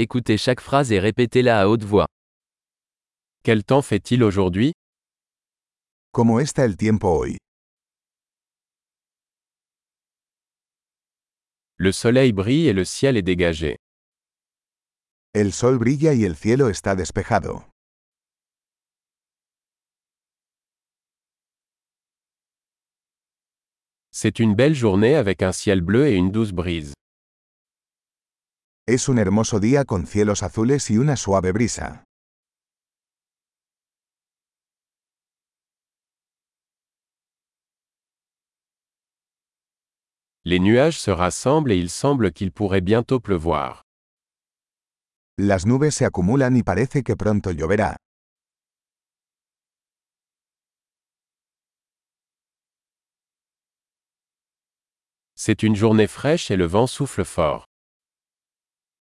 Écoutez chaque phrase et répétez-la à haute voix. Quel temps fait-il aujourd'hui? ¿Cómo está el tiempo hoy? Le soleil brille et le ciel est dégagé. El sol brilla y el cielo está despejado. C'est une belle journée avec un ciel bleu et une douce brise. Es un hermoso día con cielos azules y una suave brisa. Les nuages se rassemblent et il semble qu'il pourrait bientôt pleuvoir. Las nubes se acumulan y parece que pronto lloverá. C'est une journée fraîche et le vent souffle fort.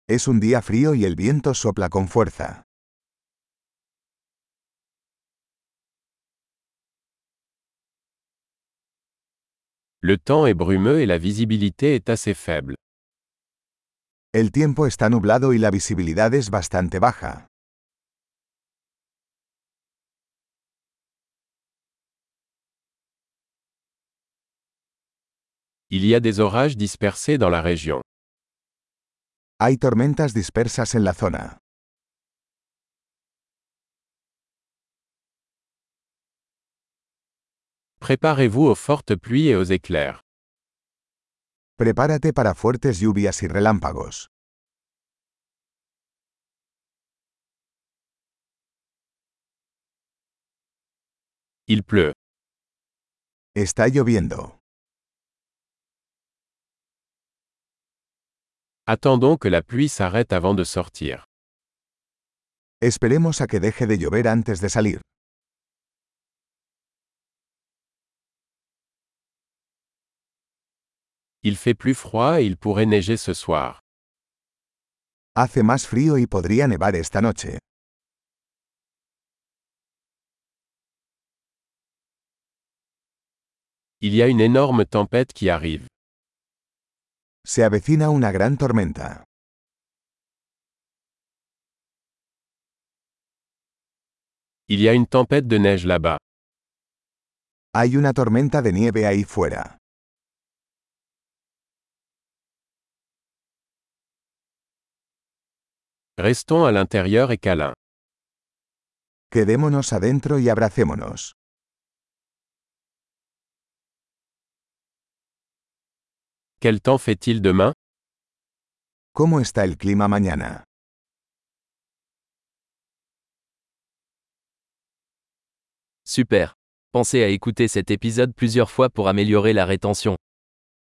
Es un día frío y el viento sopla con fuerza. Le temps est brumeux et la visibilité est assez faible. El tiempo está nublado y la visibilidad es bastante baja. Il y a des orages dispersés dans la région. Hay tormentas dispersas en la zona. Préparez-vous aux fortes pluies et aux éclairs. Prepárate para fuertes lluvias y relámpagos. Il pleut. Está lloviendo. Attendons que la pluie s'arrête avant de sortir. Esperemos a que deje de llover antes de salir. Il fait plus froid et il pourrait neiger ce soir. Hace más frío y podría nevar esta noche. Il y a une énorme tempête qui arrive. Se avecina una gran tormenta. Il y a une tempête de neige là-bas. Hay una tormenta de nieve ahí fuera. Restons à l'intérieur et câlins. Quedémonos adentro y abracémonos. Quel temps fait-il demain? ¿Cómo está el clima mañana? Super! Pensez à écouter cet épisode plusieurs fois pour améliorer la rétention.